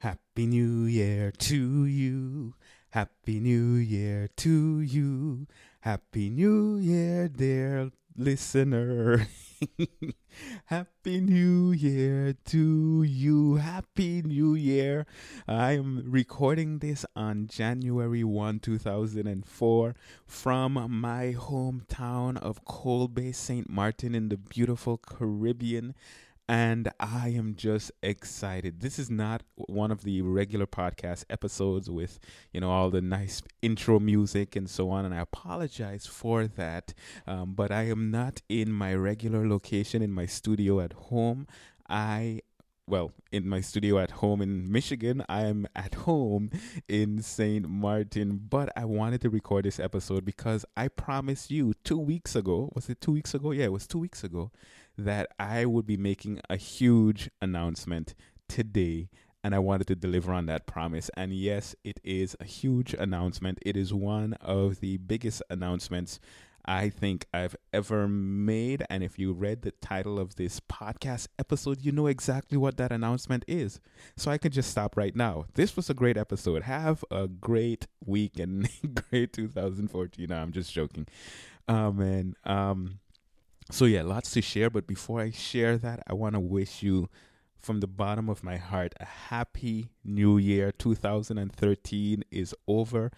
Happy New Year to you. Happy New Year to you. Happy New Year, dear listener. Happy New Year to you. Happy New Year. I'm recording this on January 1, 2004 from my hometown of Cole Bay, Saint Martin in the beautiful Caribbean. And I am just excited. This is not one of the regular podcast episodes with, all the nice intro music and so on. And I apologize for that. But I am not in my regular location in my studio at home. In my studio at home in Michigan, I'm at home in Saint Martin. But I wanted to record this episode because I promised you 2 weeks ago. Was it 2 weeks ago? Yeah, it was 2 weeks ago that I would be making a huge announcement today. And I wanted to deliver on that promise. And yes, it is a huge announcement. It is one of the biggest announcements I think I've ever made. And if you read the title of this podcast episode, you know exactly what that announcement is. So I could just stop right now. This was a great episode. Have a great week and great 2014. No, I'm just joking. So yeah, lots to share. But before I share that, I want to wish you from the bottom of my heart a happy new year. 2013 is over.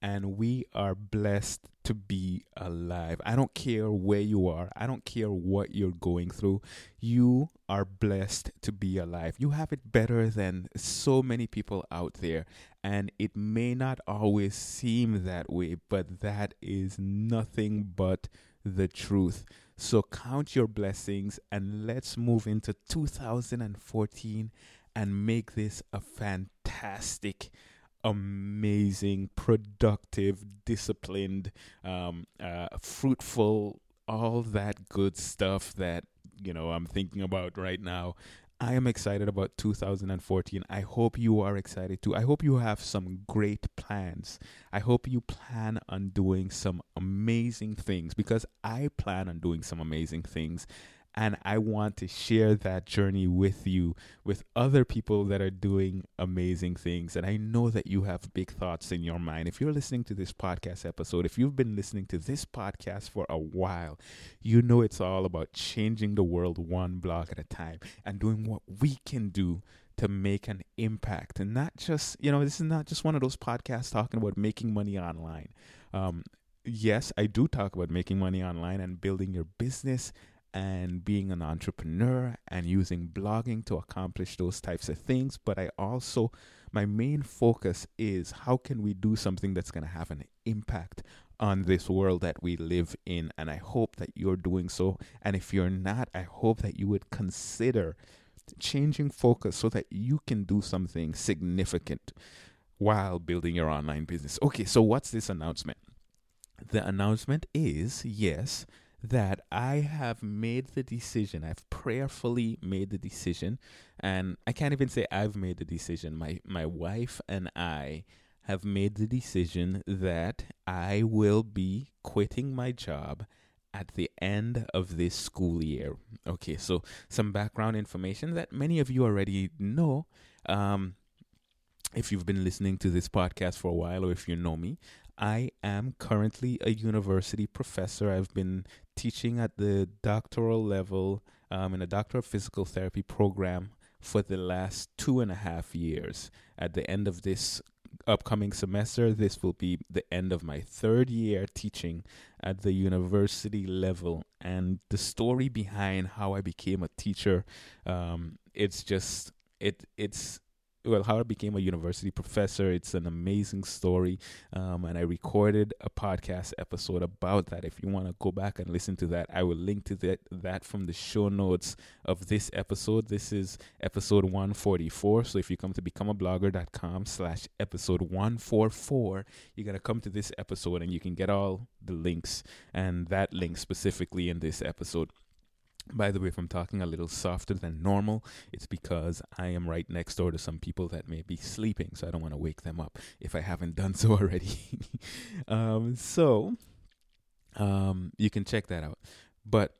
And we are blessed to be alive. I don't care where you are. I don't care what you're going through. You are blessed to be alive. You have it better than so many people out there. And it may not always seem that way, but that is nothing but the truth. So count your blessings and let's move into 2014 and make this a fantastic, amazing, productive, disciplined, fruitful, all that good stuff that, I'm thinking about right now. I am excited about 2014. I hope you are excited too. I hope you have some great plans. I hope you plan on doing some amazing things because I plan on doing some amazing things. And I want to share that journey with you, with other people that are doing amazing things. And I know that you have big thoughts in your mind. If you're listening to this podcast episode, if you've been listening to this podcast for a while, you know it's all about changing the world one blog at a time and doing what we can do to make an impact. And not just, this is not just one of those podcasts talking about making money online. Yes, I do talk about making money online and building your business and being an entrepreneur and using blogging to accomplish those types of things. But I also, my main focus is how can we do something that's going to have an impact on this world that we live in? And I hope that you're doing so. And if you're not, I hope that you would consider changing focus so that you can do something significant while building your online business. Okay, so what's this announcement? The announcement is, yes, that I have made the decision. I've prayerfully made the decision. And I can't even say I've made the decision. My wife and I have made the decision that I will be quitting my job at the end of this school year. Okay, so some background information that many of you already know. If you've been listening to this podcast for a while or if you know me, I am currently a university professor. I've been teaching at the doctoral level in a Doctor of Physical Therapy program for the last 2.5 years. At the end of this upcoming semester, this will be the end of my third year teaching at the university level. And the story behind how I became a teacher, how I became a university professor. It's an amazing story. And I recorded a podcast episode about that. If you want to go back and listen to that, I will link to that from the show notes of this episode. This is episode 144. So if you come to becomeablogger.com/episode 144, you're going to come to this episode and you can get all the links and that link specifically in this episode. By the way, if I'm talking a little softer than normal, it's because I am right next door to some people that may be sleeping, so I don't want to wake them up if I haven't done so already. You can check that out. But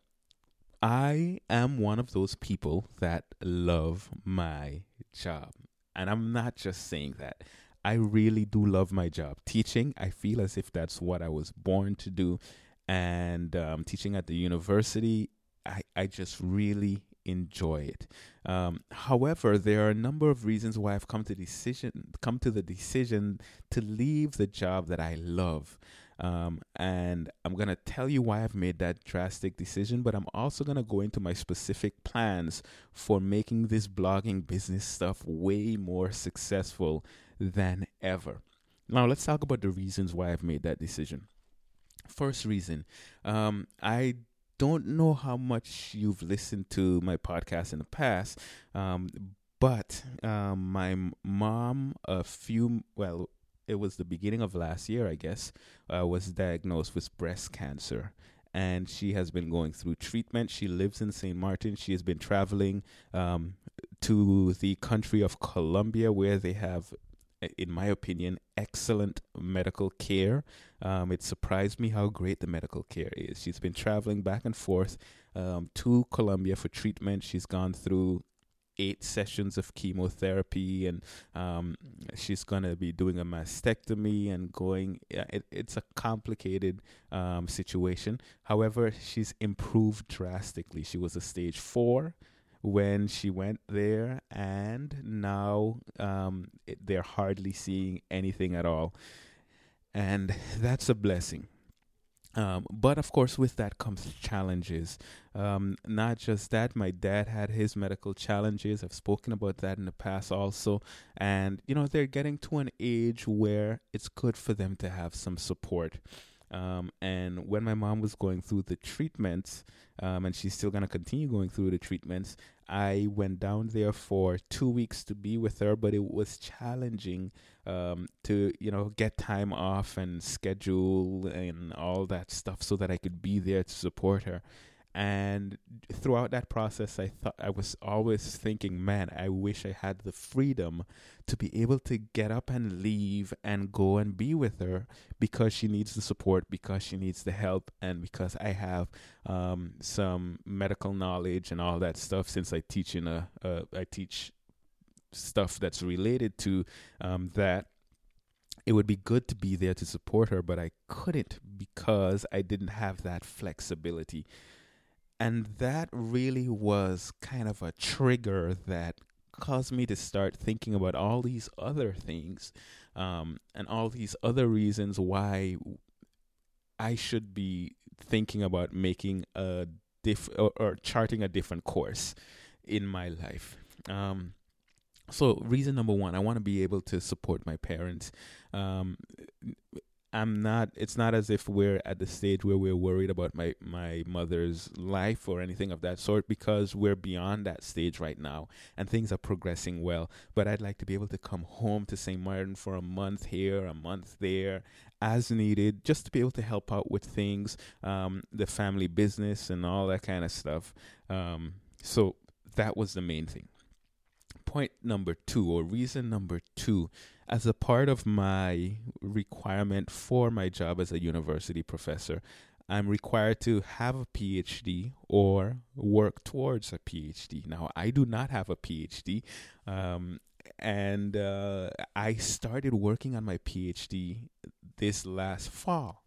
I am one of those people that love my job. And I'm not just saying that. I really do love my job. Teaching, I feel as if that's what I was born to do. And teaching at the university, I just really enjoy it. However, there are a number of reasons why I've come to the decision to leave the job that I love. And I'm going to tell you why I've made that drastic decision, but I'm also going to go into my specific plans for making this blogging business stuff way more successful than ever. Now, let's talk about the reasons why I've made that decision. First reason, I don't know how much you've listened to my podcast in the past, but my mom, it was the beginning of last year, I guess, was diagnosed with breast cancer. And she has been going through treatment. She lives in Saint Martin. She has been traveling to the country of Colombia, where they have, in my opinion, excellent medical care. It surprised me how great the medical care is. She's been traveling back and forth to Colombia for treatment. She's gone through 8 sessions of chemotherapy, and she's going to be doing a mastectomy and going. It's a complicated situation. However, she's improved drastically. She was a stage 4 when she went there, and now they're hardly seeing anything at all. And that's a blessing. But of course, with that comes challenges. Not just that, my dad had his medical challenges. I've spoken about that in the past also. And, they're getting to an age where it's good for them to have some support. And when my mom was going through the treatments, and she's still going to continue going through the treatments, I went down there for 2 weeks to be with her, but it was challenging to, get time off and schedule and all that stuff so that I could be there to support her. And throughout that process, I was always thinking, man, I wish I had the freedom to be able to get up and leave and go and be with her, because she needs the support, because she needs the help, and because I have some medical knowledge and all that stuff, since I teach I teach stuff that's related to that. It would be good to be there to support her, but I couldn't because I didn't have that flexibility. And that really was kind of a trigger that caused me to start thinking about all these other things and all these other reasons why I should be thinking about making or charting a different course in my life. So reason number one, I want to be able to support my parents. It's not as if we're at the stage where we're worried about my mother's life or anything of that sort, because we're beyond that stage right now and things are progressing well. But I'd like to be able to come home to St. Martin for a month here, a month there, as needed, just to be able to help out with things, the family business and all that kind of stuff. So that was the main thing. Point number 2, or reason number 2, as a part of my requirement for my job as a university professor, I'm required to have a PhD or work towards a PhD. Now, I do not have a PhD, and I started working on my PhD this last fall.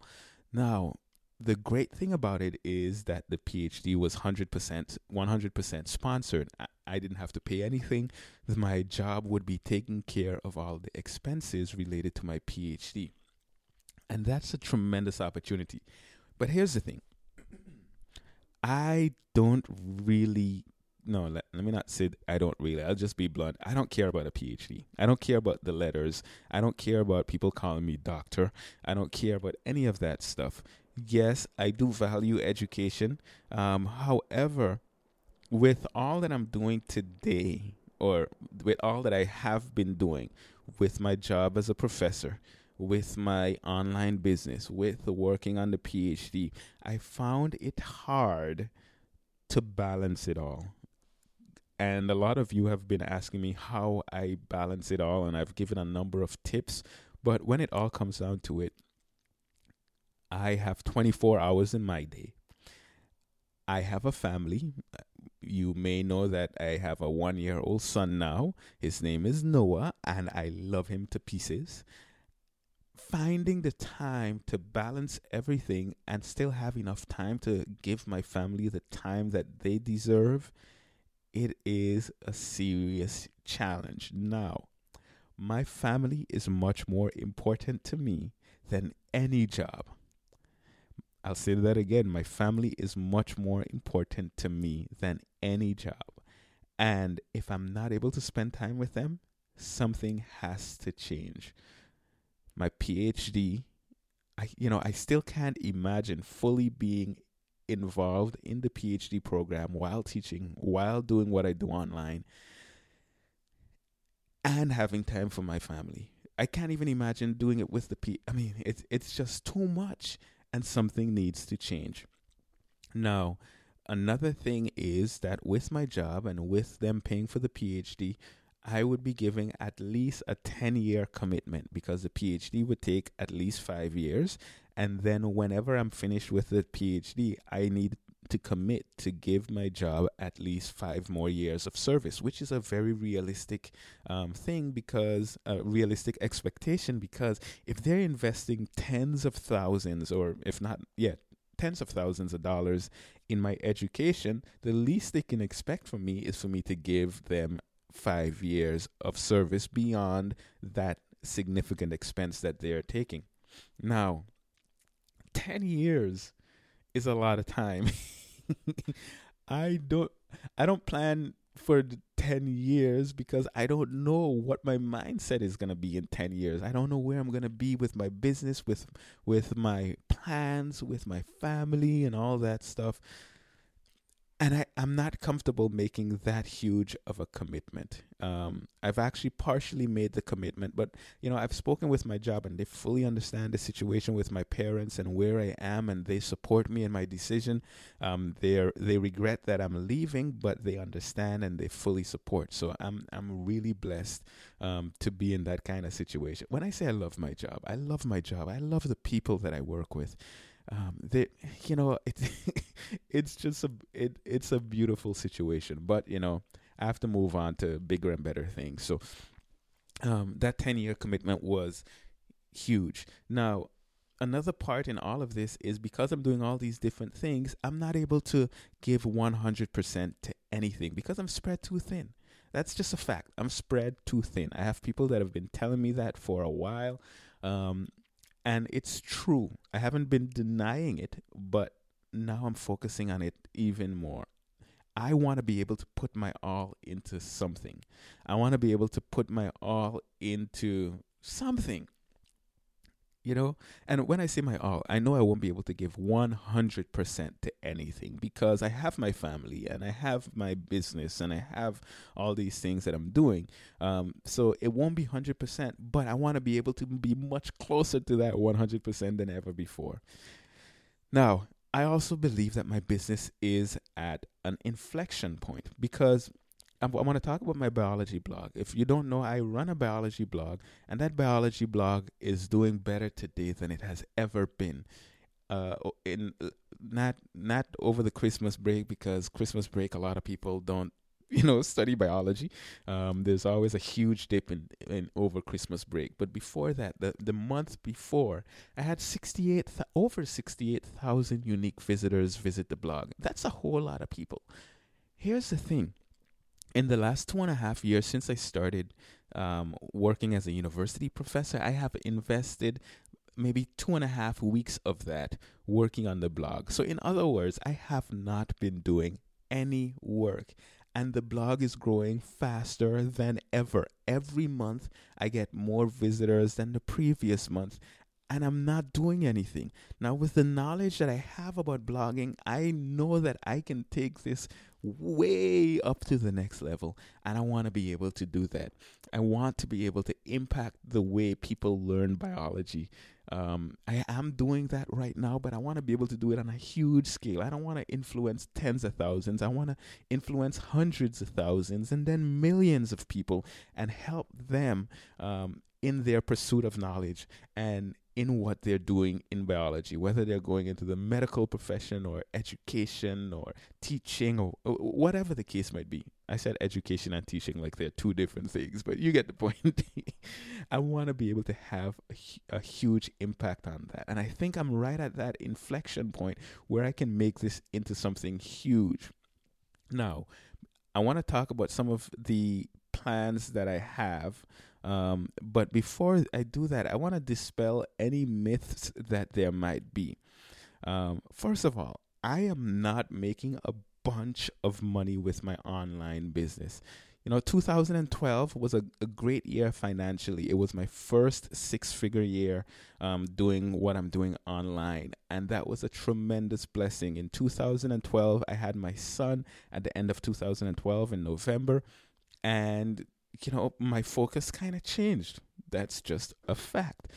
Now, the great thing about it is that the PhD was 100% sponsored. I didn't have to pay anything. My job would be taking care of all the expenses related to my PhD. And that's a tremendous opportunity. But here's the thing. I don't really... No, let me not say I don't really. I'll just be blunt. I don't care about a PhD. I don't care about the letters. I don't care about people calling me doctor. I don't care about any of that stuff. Yes, I do value education. However... with all that I'm doing today, or with all that I have been doing, with my job as a professor, with my online business, with working on the PhD, I found it hard to balance it all. And a lot of you have been asking me how I balance it all, and I've given a number of tips. But when it all comes down to it, I have 24 hours in my day. I have a family. you may know that I have a 1-year-old son now. His name is Noah, and I love him to pieces. Finding the time to balance everything and still have enough time to give my family the time that they deserve, it is a serious challenge. Now, my family is much more important to me than any job. I'll say that again. My family is much more important to me than any job. And if I'm not able to spend time with them, something has to change. My PhD, I still can't imagine fully being involved in the PhD program while teaching, while doing what I do online, and having time for my family. I can't even imagine doing it with the it's just too much. And something needs to change. Now, another thing is that with my job and with them paying for the PhD, I would be giving at least a 10-year commitment, because the PhD would take at least 5 years. And then whenever I'm finished with the PhD, I need to commit to give my job at least 5 more years of service, which is a very realistic thing, because a realistic expectation, because if they're investing tens of thousands of dollars in my education, the least they can expect from me is for me to give them 5 years of service beyond that significant expense that they're taking. Now, 10 years is a lot of time. I don't plan for 10 years because I don't know what my mindset is going to be in 10 years. I don't know where I'm going to be with my business, with my plans, with my family and all that stuff. And I'm not comfortable making that huge of a commitment. I've actually partially made the commitment, but I've spoken with my job and they fully understand the situation with my parents and where I am, and they support me in my decision. They regret that I'm leaving, but they understand and they fully support. So I'm really blessed to be in that kind of situation. When I say I love my job, I love my job. I love the people that I work with. It's a beautiful situation, but I have to move on to bigger and better things. So, that 10-year commitment was huge. Now, another part in all of this is because I'm doing all these different things, I'm not able to give 100% to anything because I'm spread too thin. That's just a fact. I'm spread too thin. I have people that have been telling me that for a while. And it's true. I haven't been denying it, but now I'm focusing on it even more. I want to be able to put my all into something. I want to be able to put my all into something. And when I say my all, I know I won't be able to give 100% to anything because I have my family and I have my business and I have all these things that I'm doing. So it won't be 100%, but I want to be able to be much closer to that 100% than ever before. Now, I also believe that my business is at an inflection point because I want to talk about my biology blog. If you don't know, I run a biology blog, and that biology blog is doing better today than it has ever been. Not over the Christmas break, because Christmas break, a lot of people don't, study biology. There's always a huge dip in over Christmas break. But before that, the month before, I had over 68,000 unique visitors visit the blog. That's a whole lot of people. Here's the thing. In the last 2.5 years since I started working as a university professor, I have invested maybe 2.5 weeks of that working on the blog. So in other words, I have not been doing any work. And the blog is growing faster than ever. Every month, I get more visitors than the previous month. And I'm not doing anything. Now, with the knowledge that I have about blogging, I know that I can take this way up to the next level. And I want to be able to do that. I want to be able to impact the way people learn biology. I am doing that right now, but I want to be able to do it on a huge scale. I don't want to influence tens of thousands. I want to influence hundreds of thousands and then millions of people and help them in their pursuit of knowledge and in what they're doing in biology, whether they're going into the medical profession or education or teaching or whatever the case might be. I said education and teaching like they're two different things, but you get the point. I want to be able to have a huge impact on that. And I think I'm right at that inflection point where I can make this into something huge. Now, I want to talk about some of the plans that I have. But before I do that, I want to dispel any myths that there might be. First of all, I am not making a bunch of money with my online business. You know, 2012 was a great year financially. It was my first six-figure year doing what I'm doing online. And that was a tremendous blessing. In 2012, I had my son at the end of 2012 in November. And you know, my focus kind of changed. That's just a fact.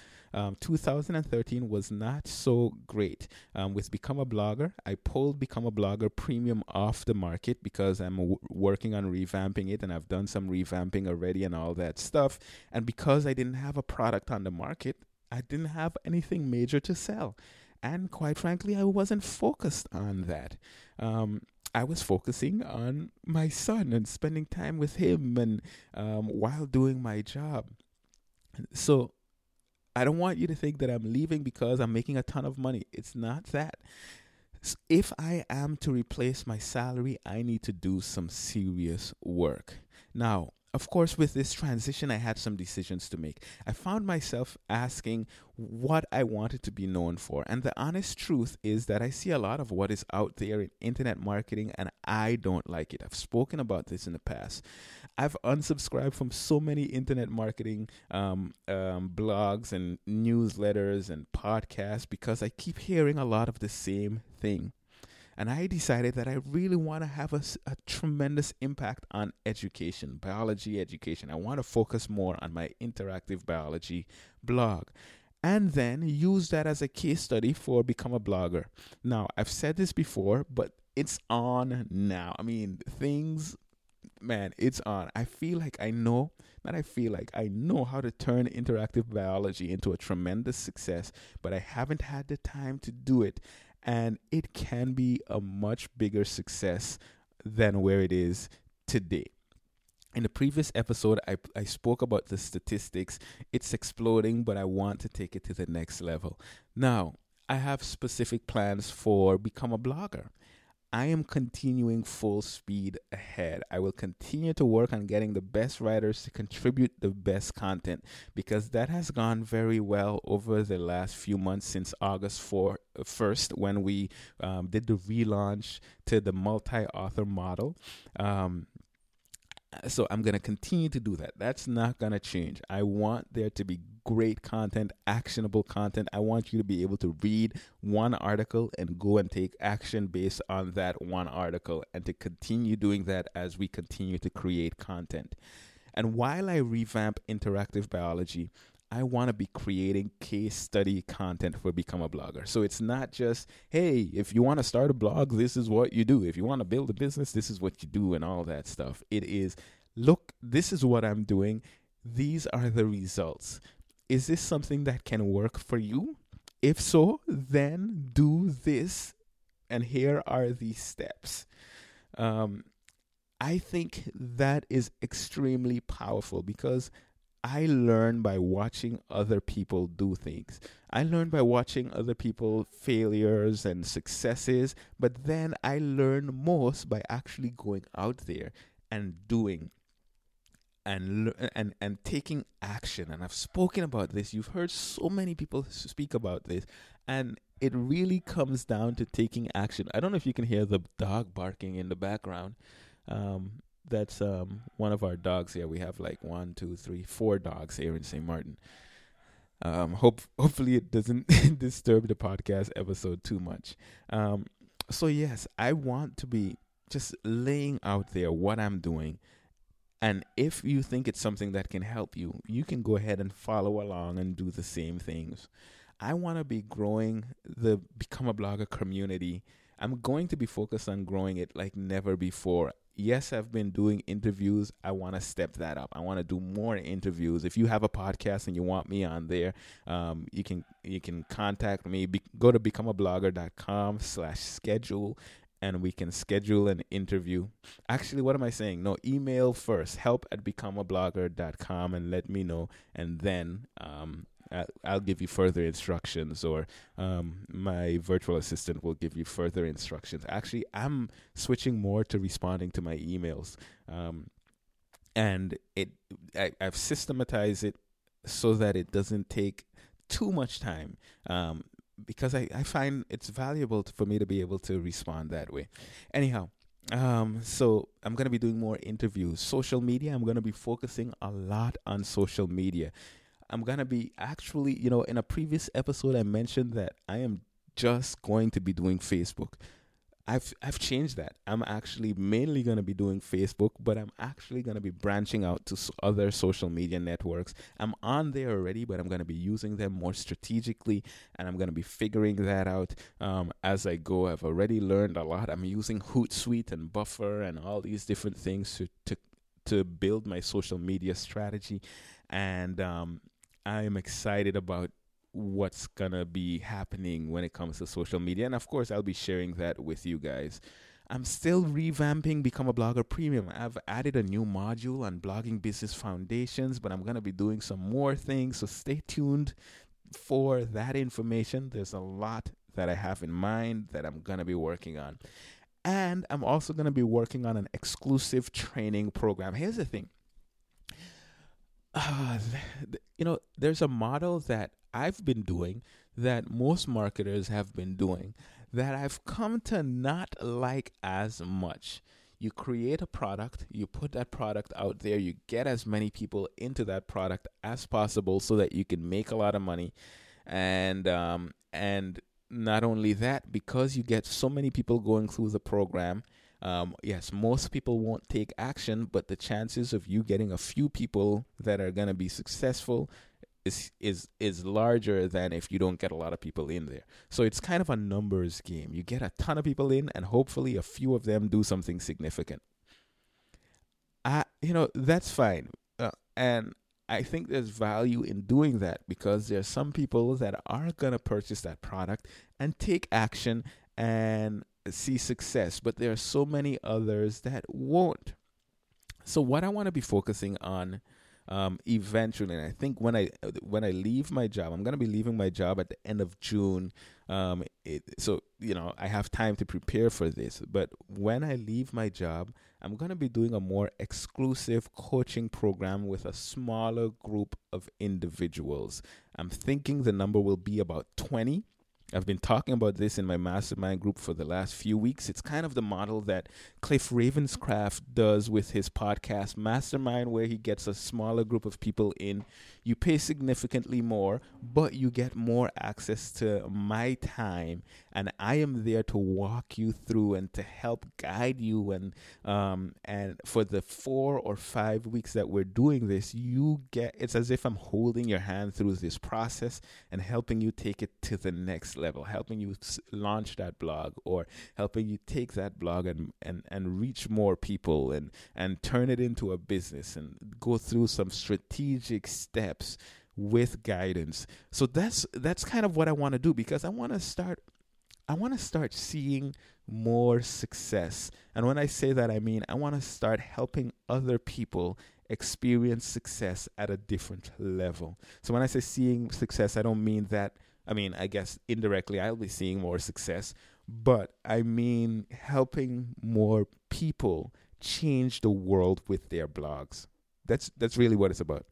2013 was not so great. With Become a Blogger, I pulled Become a Blogger Premium off the market because I'm working on revamping it, and I've done some revamping already and all that stuff. And because I didn't have a product on the market, I didn't have anything major to sell. And quite frankly, I wasn't focused on that. I was focusing on my son and spending time with him and while doing my job. So I don't want you to think that I'm leaving because I'm making a ton of money. It's not that. If I am to replace my salary, I need to do some serious work. Now, of course, with this transition, I had some decisions to make. I found myself asking what I wanted to be known for. And the honest truth is that I see a lot of what is out there in internet marketing, and I don't like it. I've spoken about this in the past. I've unsubscribed from so many internet marketing blogs and newsletters and podcasts because I keep hearing a lot of the same thing. And I decided that I really want to have a tremendous impact on education, biology education. I want to focus more on my Interactive Biology blog and then use that as a case study for Become a Blogger. Now, I've said this before, but it's on now. I mean, things, man, it's on. I know how to turn Interactive Biology into a tremendous success, but I haven't had the time to do it. And it can be a much bigger success than where it is today. In the previous episode, I spoke about the statistics. It's exploding, but I want to take it to the next level. Now, I have specific plans for Become a Blogger. I am continuing full speed ahead. I will continue to work on getting the best writers to contribute the best content because that has gone very well over the last few months since August 1st when we did the relaunch to the multi-author model. So I'm going to continue to do that. That's not going to change. I want there to be great content, actionable content. I want you to be able to read one article and go and take action based on that one article and to continue doing that as we continue to create content. And while I revamp Interactive Biology, I want to be creating case study content for Become a Blogger. So it's not just, hey, if you want to start a blog, this is what you do. If you want to build a business, this is what you do and all that stuff. It is, look, this is what I'm doing. These are the results. Is this something that can work for you? If so, then do this. And here are the steps. I think that is extremely powerful because I learn by watching other people do things. I learn by watching other people's failures and successes, but then I learn most by actually going out there and doing and taking action. And I've spoken about this. You've heard so many people speak about this, and it really comes down to taking action. I don't know if you can hear the dog barking in the background. That's one of our dogs here. We have like 4 dogs here in Saint Martin. Hopefully it doesn't disturb the podcast episode too much. So yes, I want to be just laying out there what I'm doing. And if you think it's something that can help you, you can go ahead and follow along and do the same things. I want to be growing the Become a Blogger community. I'm going to be focused on growing it like never before. yes, I've been doing interviews. I want to step that up. I want to do more interviews. If you have a podcast and you want me on there, you can contact me. Go to becomeablogger.com/schedule. And we can schedule an interview. Actually, what am I saying? No, email first, help@becomeablogger.com, and let me know. And then I'll give you further instructions, or my virtual assistant will give you further instructions. Actually, I'm switching more to responding to my emails. And I've systematized it so that it doesn't take too much time. Because I find it's valuable for me to be able to respond that way. Anyhow, so I'm going to be doing more interviews. Social media, I'm going to be focusing a lot on social media. I'm going to be actually, you know, in a previous episode, I mentioned that I am just going to be doing Facebook. I've changed that. I'm actually mainly going to be doing Facebook, but I'm actually going to be branching out to other social media networks. I'm on there already, but I'm going to be using them more strategically, and I'm going to be figuring that out as I go. I've already learned a lot. I'm using Hootsuite and Buffer and all these different things to build my social media strategy, and I'm excited about what's gonna be happening when it comes to social media. And of course, I'll be sharing that with you guys. I'm still revamping Become a Blogger Premium. I've added a new module on blogging business foundations, but I'm gonna be doing some more things, so stay tuned for that information. There's a lot that I have in mind that I'm gonna be working on. And I'm also gonna be working on an exclusive training program. Here's the thing. You know, there's a model that I've been doing, that most marketers have been doing, that I've come to not like as much. You create a product, you put that product out there, you get as many people into that product as possible so that you can make a lot of money. And not only that, because you get so many people going through the program, yes, most people won't take action, but the chances of you getting a few people that are going to be successful is larger than if you don't get a lot of people in there. So it's kind of a numbers game. You get a ton of people in, and hopefully a few of them do something significant. You know, that's fine. And I think there's value in doing that, because there's some people that are going to purchase that product and take action and see success, but there are so many others that won't. So what I want to be focusing on eventually, and I think when I leave my job, I'm going to be leaving my job at the end of June. So, you know, I have time to prepare for this. But when I leave my job, I'm going to be doing a more exclusive coaching program with a smaller group of individuals. I'm thinking the number will be about 20. I've been talking about this in my mastermind group for the last few weeks. It's kind of the model that Cliff Ravenscraft does with his podcast Mastermind, where he gets a smaller group of people in. You pay significantly more, but you get more access to my time. And I am there to walk you through and to help guide you. And for the 4 or 5 weeks that we're doing this, it's as if I'm holding your hand through this process and helping you take it to the next level, helping you launch that blog, or helping you take that blog and reach more people and turn it into a business, and go through some strategic steps with guidance. So that's kind of what I want to do, because I want to start seeing more success. And when I say that, I mean I want to start helping other people experience success at a different level. So when I say seeing success, I don't mean that. I mean, I guess indirectly I'll be seeing more success, but I mean helping more people change the world with their blogs. That's really what it's about.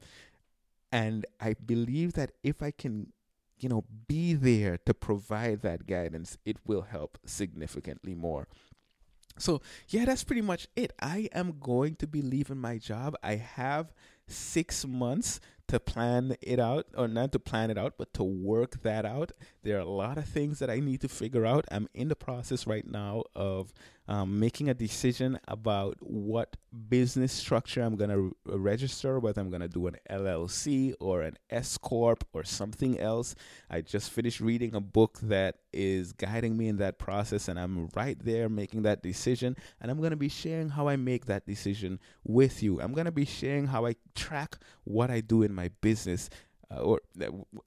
And I believe that if I can, you know, be there to provide that guidance, it will help significantly more. So, yeah, that's pretty much it. I am going to be leaving my job. I have 6 months to plan it out, or not to plan it out, but to work that out. There are a lot of things that I need to figure out. I'm in the process right now of making a decision about what business structure I'm going to register, whether I'm going to do an LLC or an S Corp or something else. I just finished reading a book that is guiding me in that process, and I'm right there making that decision. And I'm going to be sharing how I make that decision with you. I'm going to be sharing how I track what I do in my business, or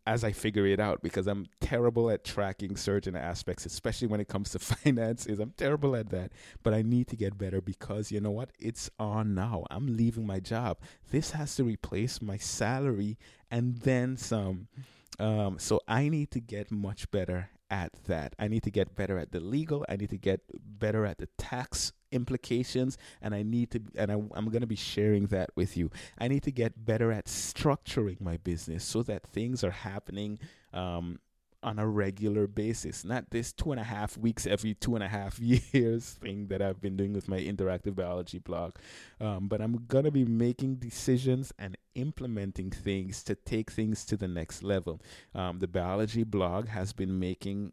as I figure it out, because I'm terrible at tracking certain aspects, especially when it comes to finances. I'm terrible at that, but I need to get better because you know what? It's on now. I'm leaving my job. This has to replace my salary and then some. So I need to get much better at that. I need to get better at the legal. I need to get better at the tax implications, and I'm going to be sharing that with you. I need to get better at structuring my business so that things are happening on a regular basis, not this 2.5 weeks every 2.5 years thing that I've been doing with my interactive biology blog. But I'm going to be making decisions and implementing things to take things to the next level. The biology blog has been making,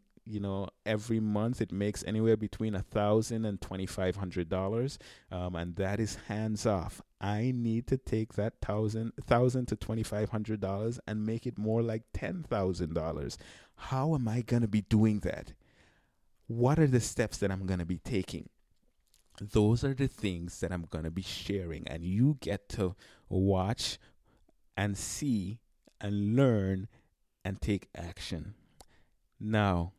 every month it makes anywhere between $1,000 and $2,500, and that is hands off. I need to take that $1,000 to $2,500 and make it more like $10,000. How am I going to be doing that? What are the steps that I'm going to be taking? Those are the things that I'm going to be sharing, and you get to watch and see and learn and take action. Now,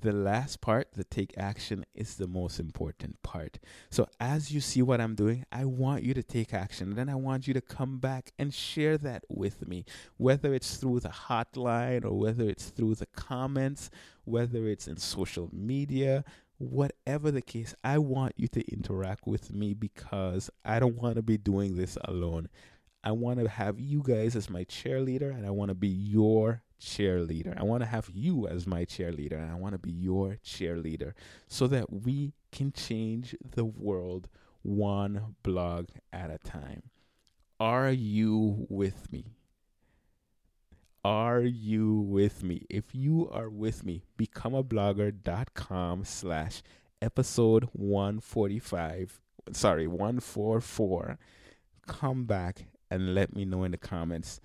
the last part, the take action, is the most important part. So as you see what I'm doing, I want you to take action. Then I want you to come back and share that with me, whether it's through the hotline or whether it's through the comments, whether it's in social media, whatever the case, I want you to interact with me because I don't want to be doing this alone. I want to have you guys as my cheerleader, and I want to be your cheerleader. I want to have you as my cheerleader, and I want to be your cheerleader so that we can change the world one blog at a time. Are you with me? Are you with me? If you are with me, becomeablogger.com/episode 145. Sorry, 144. Come back and let me know in the comments.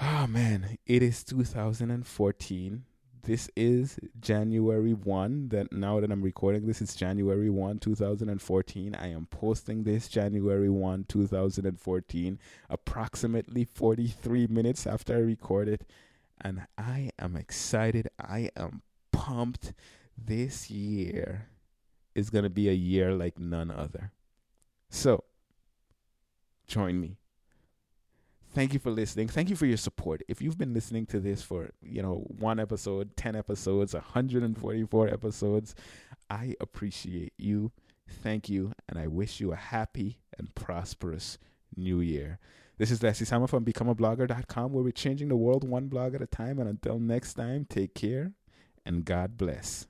Oh man, it is 2014. This is January 1. That now that I'm recording this, it's January 1, 2014. I am posting this January 1, 2014, approximately 43 minutes after I record it. And I am excited. I am pumped. This year is going to be a year like none other. So, join me. Thank you for listening. Thank you for your support. If you've been listening to this for, one episode, 10 episodes, 144 episodes, I appreciate you. Thank you. And I wish you a happy and prosperous new year. This is Leslie Summer from BecomeAblogger.com, where we're changing the world one blog at a time. And until next time, take care and God bless.